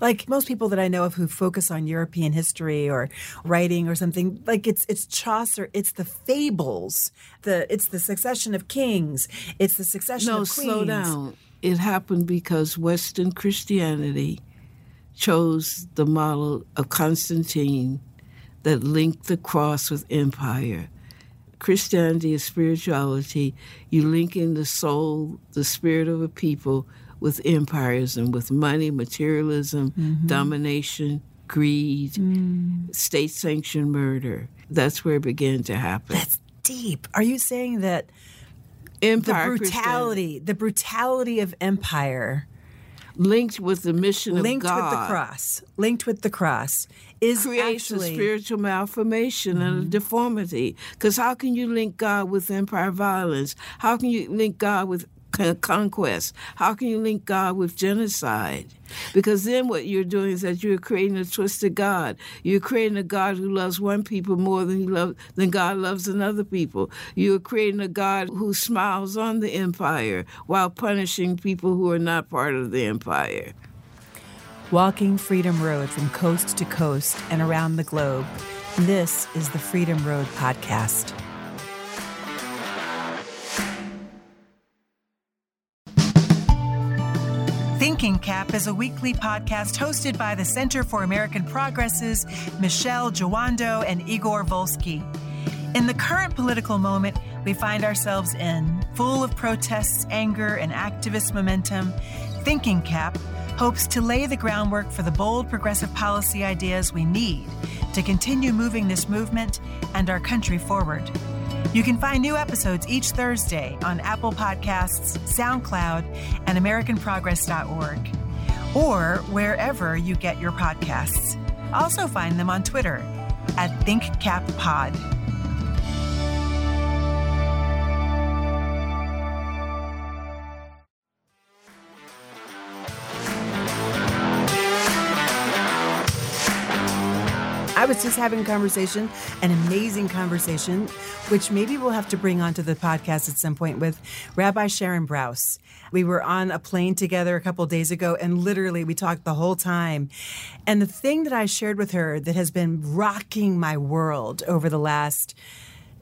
Like most people that I know of who focus on European history or writing or something, like it's it's Chaucer, it's the fables, the it's the succession of kings, it's the succession no, of queens. No, slow down. It happened because Western Christianity chose the model of Constantine that linked the cross with empire. Christianity is spirituality. You link in the soul, the spirit of a people, with empirism, with money, materialism, mm-hmm. domination, greed, mm. state-sanctioned murder. That's where it began to happen. That's deep. Are you saying that empire the brutality, percent, the brutality of empire linked with the mission of God, linked with the cross, linked with the cross, is creates actually a spiritual malformation mm-hmm. and a deformity. Because how can you link God with empire violence? How can you link God with conquest? How can you link God with genocide? Because then what you're doing is that you're creating a twisted God. You're creating a God who loves one people more than he loves than God loves another people. You're creating a God who smiles on the empire while punishing people who are not part of the empire. Walking Freedom Road from coast to coast and around the globe, this is the Freedom Road Podcast. Thinking Cap is a weekly podcast hosted by the Center for American Progress's Michelle Giwando and Igor Volsky. In the current political moment we find ourselves in, full of protests, anger, and activist momentum, Thinking Cap hopes to lay the groundwork for the bold progressive policy ideas we need to continue moving this movement and our country forward. You can find new episodes each Thursday on Apple Podcasts, SoundCloud, and American Progress dot org, or wherever you get your podcasts. Also find them on Twitter at ThinkCapPod. I was just having a conversation, an amazing conversation, which maybe we'll have to bring onto the podcast at some point, with Rabbi Sharon Brous. We were on a plane together a couple of days ago, and literally we talked the whole time. And the thing that I shared with her that has been rocking my world over the last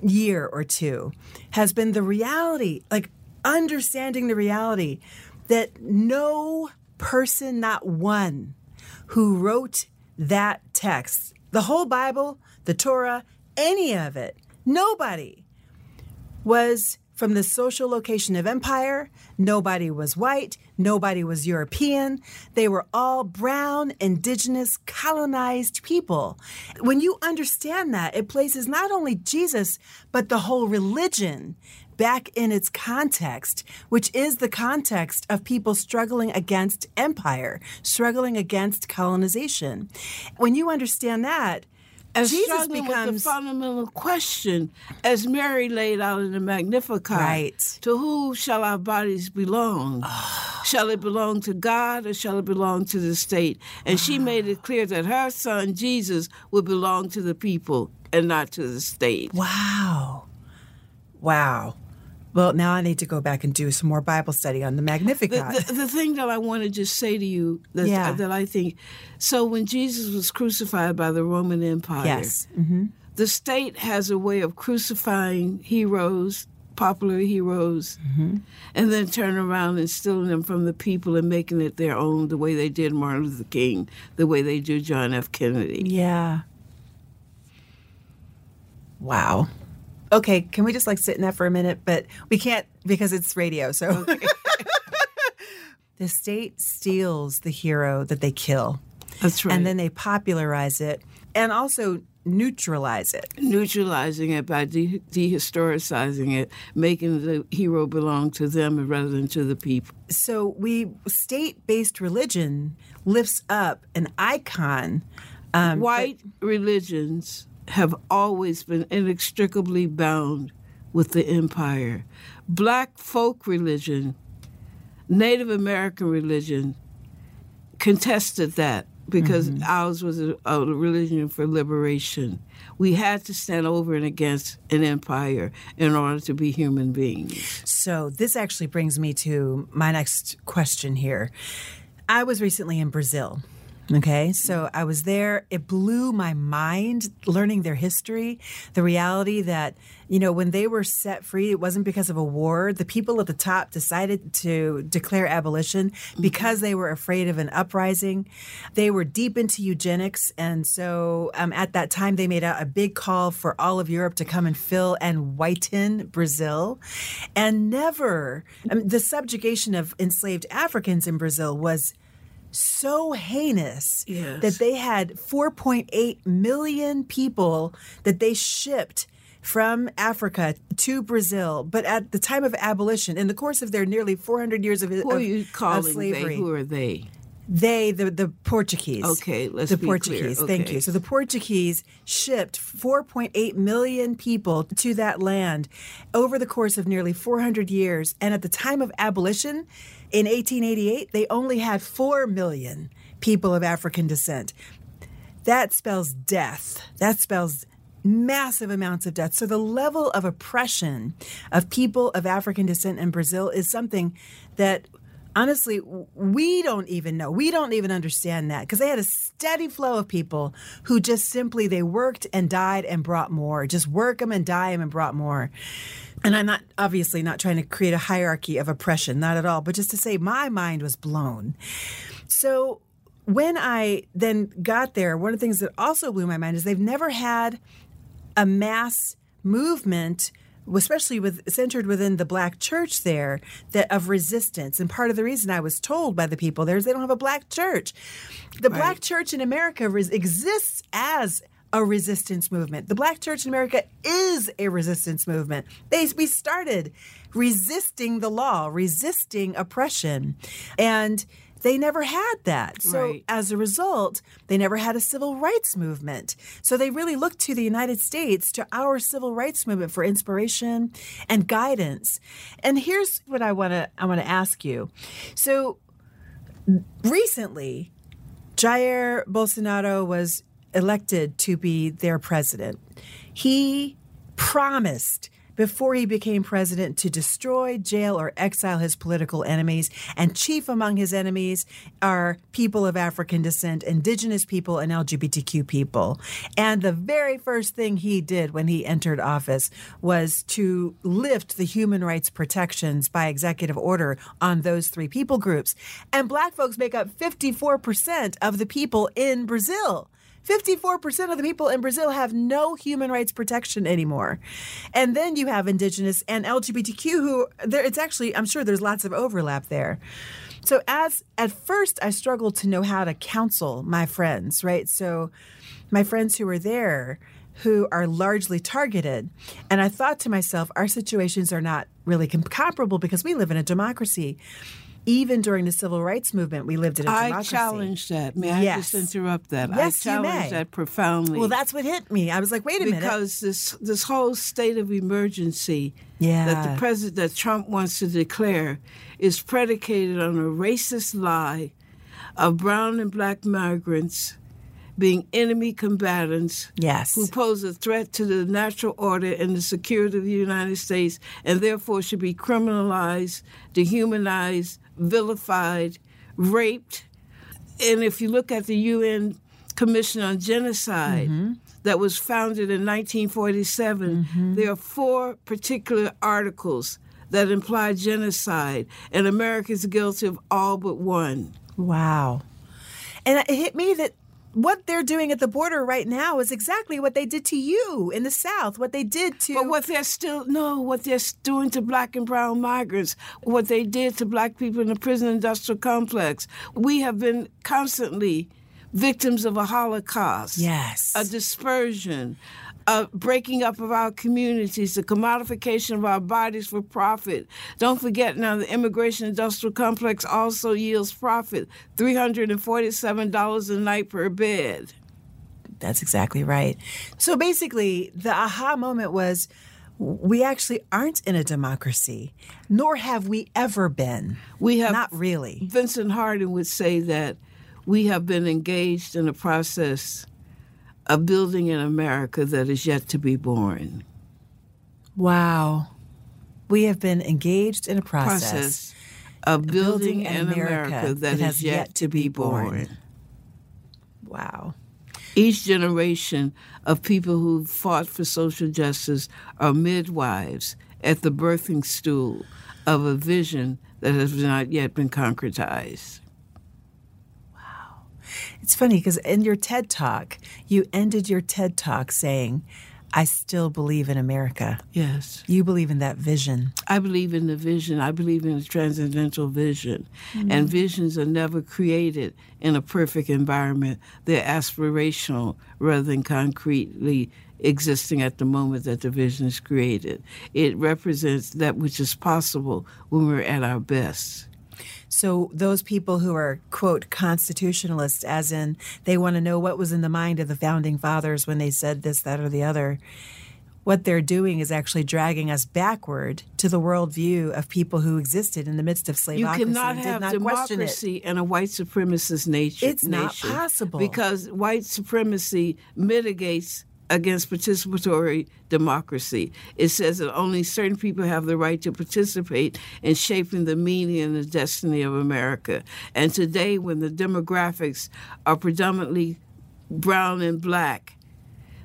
year or two has been the reality, like understanding the reality that no person, not one, who wrote that text, the whole Bible, the Torah, any of it, nobody was from the social location of empire. Nobody was white. Nobody was European. They were all brown, indigenous, colonized people. When you understand that, it places not only Jesus, but the whole religion back in its context, which is the context of people struggling against empire, struggling against colonization. When you understand that, and Jesus becomes with the fundamental question, as Mary laid out in the Magnificat, right. To who shall our bodies belong? Oh. Shall it belong to God, or shall it belong to the state? And oh. She made it clear that her son, Jesus, would belong to the people and not to the state. Wow. Wow. Well, now I need to go back and do some more Bible study on the Magnificat. The, the, the thing that I want to just say to you that, yeah. that I think, so when Jesus was crucified by the Roman Empire, yes. mm-hmm. the state has a way of crucifying heroes, popular heroes, mm-hmm. and then turn around and stealing them from the people and making it their own, the way they did Martin Luther King, the way they do John F. Kennedy. Yeah. Wow. Okay, can we just like sit in that for a minute? But we can't because it's radio, so. Okay. The state steals the hero that they kill. That's right. And then they popularize it and also neutralize it. Neutralizing it by de- dehistoricizing it, making the hero belong to them rather than to the people. So we state-based religion lifts up an icon. Um, White but- religions have always been inextricably bound with the empire. Black folk religion, Native American religion, contested that because mm-hmm. ours was a, a religion for liberation. We had to stand over and against an empire in order to be human beings. So this actually brings me to my next question here. I was recently in Brazil. Okay, so I was there. It blew my mind learning their history, the reality that, you know, when they were set free, it wasn't because of a war. The people at the top decided to declare abolition because they were afraid of an uprising. They were deep into eugenics. And so um, at that time, they made out a big call for all of Europe to come and fill and whiten Brazil. And never, I mean, the subjugation of enslaved Africans in Brazil was so heinous yes. that they had four point eight million people that they shipped from Africa to Brazil. But at the time of abolition, in the course of their nearly four hundred years of slavery. Who are you calling they? Who are they? They, the, the Portuguese. Okay, let's be clear. The Portuguese, thank you. So the Portuguese shipped four point eight million people to that land over the course of nearly four hundred years. And at the time of abolition in eighteen eighty-eight, they only had four million people of African descent. That spells death. That spells massive amounts of death. So the level of oppression of people of African descent in Brazil is something that, honestly, we don't even know. We don't even understand that, because they had a steady flow of people who just simply, they worked and died and brought more. Just work them and die them and brought more. And I'm not, obviously not trying to create a hierarchy of oppression, not at all, but just to say my mind was blown. So when I then got there, one of the things that also blew my mind is they've never had a mass movement, especially with centered within the Black church there, that of resistance. And part of the reason I was told by the people there is they don't have a Black church. The right. Black church in America res- exists as a resistance movement. The Black church in America is a resistance movement. They we started resisting the law, resisting oppression, and they never had that. So right. as a result, they never had a civil rights movement. So they really looked to the United States, to our civil rights movement, for inspiration and guidance. And here's what I want to I want to ask you. So recently, Jair Bolsonaro was elected to be their president. He promised before he became president to destroy, jail, or exile his political enemies. And chief among his enemies are people of African descent, indigenous people, and L G B T Q people. And the very first thing he did when he entered office was to lift the human rights protections by executive order on those three people groups. And Black folks make up fifty-four percent of the people in Brazil. fifty-four percent of the people in Brazil have no human rights protection anymore. And then you have indigenous and L G B T Q who there, it's actually, I'm sure there's lots of overlap there. So as at first I struggled to know how to counsel my friends, right? So my friends who are there, who are largely targeted. And I thought to myself, our situations are not really com- comparable because we live in a democracy. Even during the civil rights movement, we lived in a democracy. I challenge that. May I yes. just interrupt that? Yes, I challenge that profoundly. Well, that's what hit me. I was like, wait a because minute. Because this this whole state of emergency yeah. that the president, that Trump wants to declare is predicated on a racist lie of brown and black migrants being enemy combatants yes. who pose a threat to the natural order and the security of the United States and therefore should be criminalized, dehumanized, vilified, raped. And if you look at the U N Commission on Genocide mm-hmm. that was founded in nineteen forty-seven, mm-hmm. there are four particular articles that imply genocide, and America's guilty of all but one. Wow. And it hit me that what they're doing at the border right now is exactly what they did to you in the South, what they did to... But what they're still... No, what they're doing to black and brown migrants, what they did to black people in the prison industrial complex. We have been constantly victims of a Holocaust. Yes. A dispersion, a breaking up of our communities, the commodification of our bodies for profit. Don't forget now the immigration industrial complex also yields profit, three hundred forty-seven dollars a night per bed. That's exactly right. So basically, the aha moment was we actually aren't in a democracy, nor have we ever been. We have not really. Vincent Harding would say that we have been engaged in a process of building an America that is yet to be born. Wow. We have been engaged in a process, process of building, building an America, America that, that is yet, yet to be born. born. Wow. Each generation of people who fought for social justice are midwives at the birthing stool of a vision that has not yet been concretized. It's funny because in your TED Talk, you ended your TED Talk saying, I still believe in America. Yes. You believe in that vision. I believe in the vision. I believe in the transcendental vision. Mm-hmm. And visions are never created in a perfect environment. They're aspirational rather than concretely existing at the moment that the vision is created. It represents that which is possible when we're at our best. So those people who are, quote, constitutionalists, as in they want to know what was in the mind of the founding fathers when they said this, that, or the other, what they're doing is actually dragging us backward to the worldview of people who existed in the midst of slavery. You cannot have not democracy and a white supremacist nature. It's not possible. Because white supremacy mitigates against participatory democracy. It says that only certain people have the right to participate in shaping the meaning and the destiny of America. And today, when the demographics are predominantly brown and black,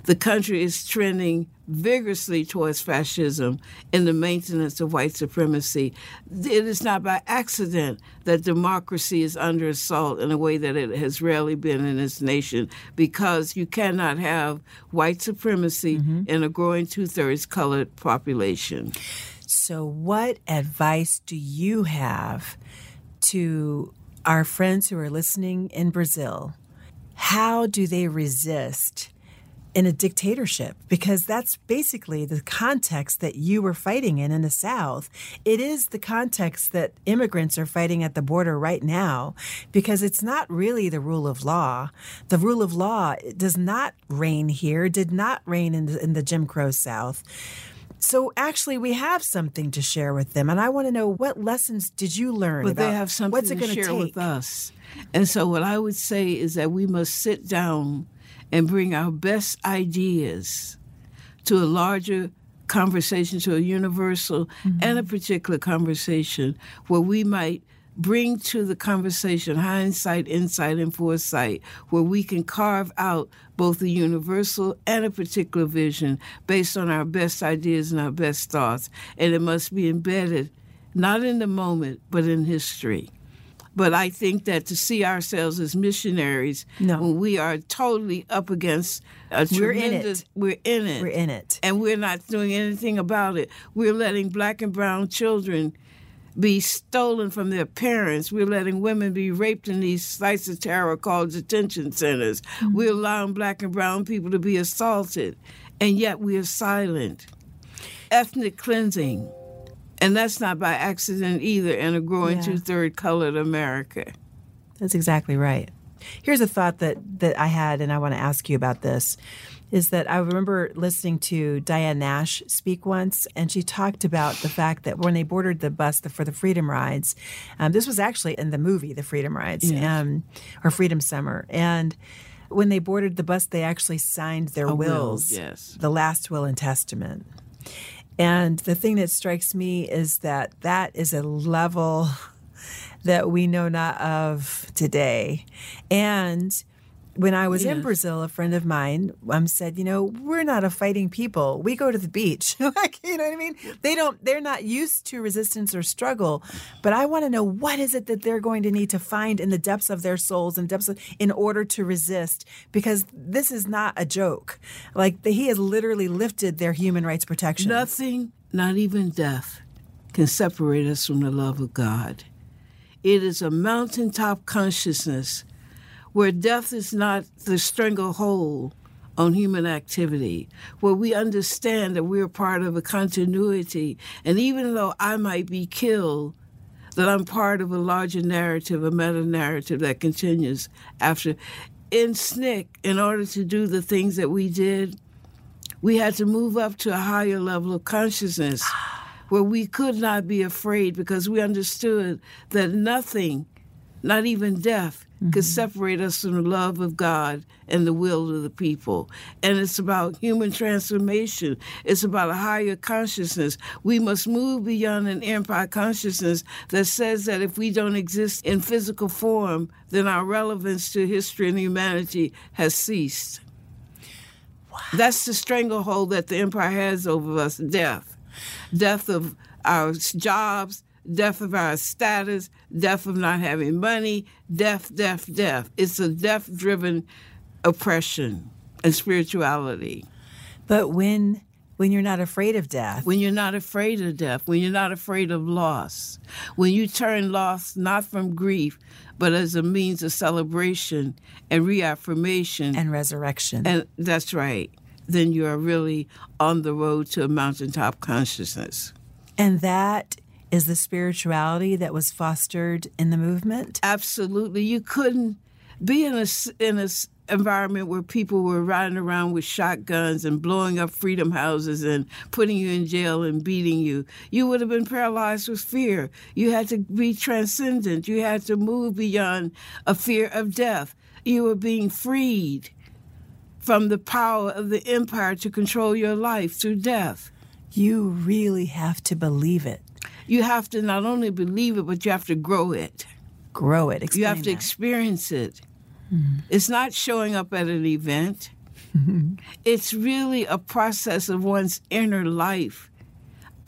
the country is trending vigorously towards fascism and the maintenance of white supremacy. It is not by accident that democracy is under assault in a way that it has rarely been in this nation, because you cannot have white supremacy mm-hmm. in a growing two-thirds colored population. So what advice do you have to our friends who are listening in Brazil? How do they resist in a dictatorship, because that's basically the context that you were fighting in in the South. It is the context that immigrants are fighting at the border right now, because it's not really the rule of law. The rule of law does not reign here, did not reign in the, in the Jim Crow South. So actually, we have something to share with them, and I want to know, what lessons did you learn but about they have something what's it going to share take? With us? And so what I would say is that we must sit down and bring our best ideas to a larger conversation, to a universal mm-hmm. and a particular conversation where we might bring to the conversation hindsight, insight, and foresight, where we can carve out both the universal and a particular vision based on our best ideas and our best thoughts. And it must be embedded, not in the moment, but in history. But I think that to see ourselves as missionaries, no. when we are totally up against a we're tremendous... We're in it. We're in it. We're in it. And we're not doing anything about it. We're letting black and brown children be stolen from their parents. We're letting women be raped in these slices of terror called detention centers. Mm-hmm. We're allowing black and brown people to be assaulted. And yet we are silent. Ethnic cleansing. And that's not by accident either in a growing yeah. two-third colored America. That's exactly right. Here's a thought that, that I had, and I want to ask you about this, is that I remember listening to Diane Nash speak once, and she talked about the fact that when they boarded the bus for the Freedom Rides, um, this was actually in the movie, The Freedom Rides, yes. um, or Freedom Summer, and when they boarded the bus, they actually signed their oh, wills, yes. the last will and testament. And the thing that strikes me is that that is a level that we know not of today. And when I was yes. in Brazil, a friend of mine um, said, you know, we're not a fighting people. We go to the beach. Like, you know what I mean? They don't, they're not used to resistance or struggle. But I want to know, what is it that they're going to need to find in the depths of their souls and depths of, in order to resist? Because this is not a joke. Like, the, he has literally lifted their human rights protections. Nothing, not even death, can separate us from the love of God. It is a mountaintop consciousness where death is not the stranglehold on human activity, where we understand that we're part of a continuity, and even though I might be killed, that I'm part of a larger narrative, a meta-narrative that continues after. In S N C C, in order to do the things that we did, we had to move up to a higher level of consciousness where we could not be afraid, because we understood that nothing, not even death, mm-hmm. could separate us from the love of God and the will of the people. And it's about human transformation. It's about a higher consciousness. We must move beyond an empire consciousness that says that if we don't exist in physical form, then our relevance to history and humanity has ceased. Wow. That's the stranglehold that the empire has over us, death. Death of our jobs, death of our status, death of not having money, death, death, death. It's a death-driven oppression and spirituality. But when when you're not afraid of death. When you're not afraid of death, when you're not afraid of loss, when you turn loss not from grief, but as a means of celebration and reaffirmation. And resurrection. And that's right. Then you are really on the road to a mountaintop consciousness. And that is the spirituality that was fostered in the movement? Absolutely. You couldn't be in a, in a environment where people were riding around with shotguns and blowing up freedom houses and putting you in jail and beating you. You would have been paralyzed with fear. You had to be transcendent. You had to move beyond a fear of death. You were being freed from the power of the empire to control your life through death. You really have to believe it. You have to not only believe it, but you have to grow it. Grow it. Explain you have to that. Experience it. Mm-hmm. It's not showing up at an event. Mm-hmm. It's really a process of one's inner life.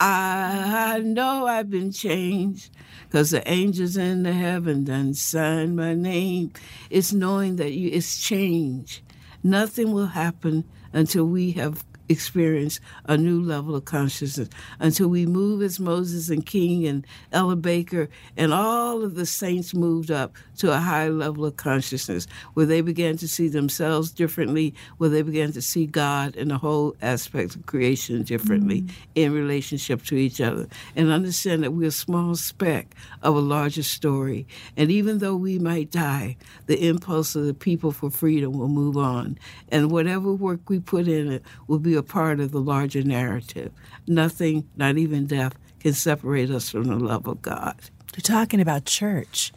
I, I know I've been changed because the angels in the heaven done sign my name. It's knowing that you, it's change. Nothing will happen until we have experience a new level of consciousness, until we move as Moses and King and Ella Baker and all of the saints moved up to a high level of consciousness where they began to see themselves differently, where they began to see God and the whole aspect of creation differently mm-hmm. in relationship to each other, and understand that we're a small speck of a larger story. And even though we might die, the impulse of the people for freedom will move on, and whatever work we put in it will be a part of the larger narrative. Nothing, not even death, can separate us from the love of God. You're talking about church.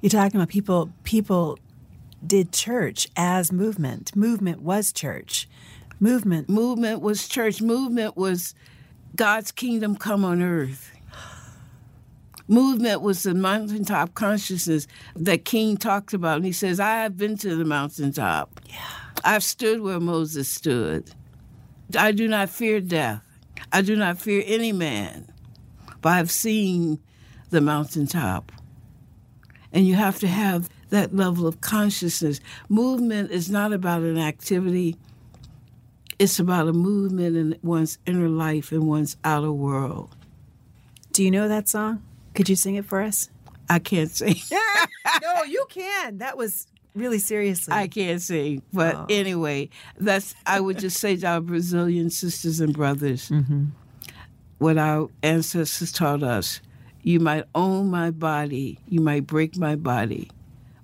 You're talking about people, people did church as movement. Movement was church. Movement. Movement was church. Movement was God's kingdom come on earth. Movement was the mountaintop consciousness that King talked about. And he says, I have been to the mountaintop. Yeah. I've stood where Moses stood. I do not fear death. I do not fear any man. But I've seen the mountaintop. And you have to have that level of consciousness. Movement is not about an activity. It's about a movement in one's inner life and one's outer world. Do you know that song? Could you sing it for us? I can't sing. No, you can. That was... Really, seriously. I can't sing. But oh. anyway, that's I would just say to our Brazilian sisters and brothers, mm-hmm. what our ancestors taught us, you might own my body, you might break my body,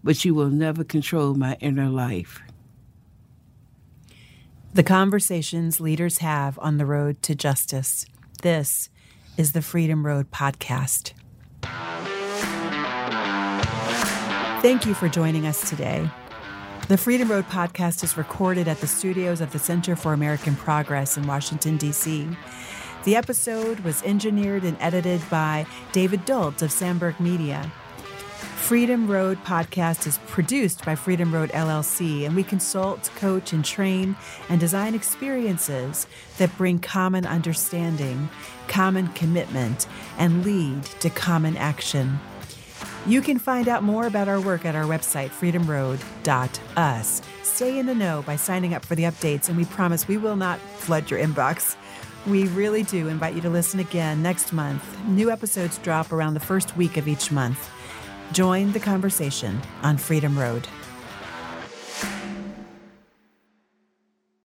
but you will never control my inner life. The conversations leaders have on the road to justice. This is the Freedom Road podcast. Thank you for joining us today. The Freedom Road podcast is recorded at the studios of the Center for American Progress in Washington, D C. The episode was engineered and edited by David Dult of Sandberg Media. Freedom Road podcast is produced by Freedom Road L L C, and we consult, coach, and train and design experiences that bring common understanding, common commitment, and lead to common action. You can find out more about our work at our website, freedom road dot us. Stay in the know by signing up for the updates, and we promise we will not flood your inbox. We really do invite you to listen again next month. New episodes drop around the first week of each month. Join the conversation on Freedom Road.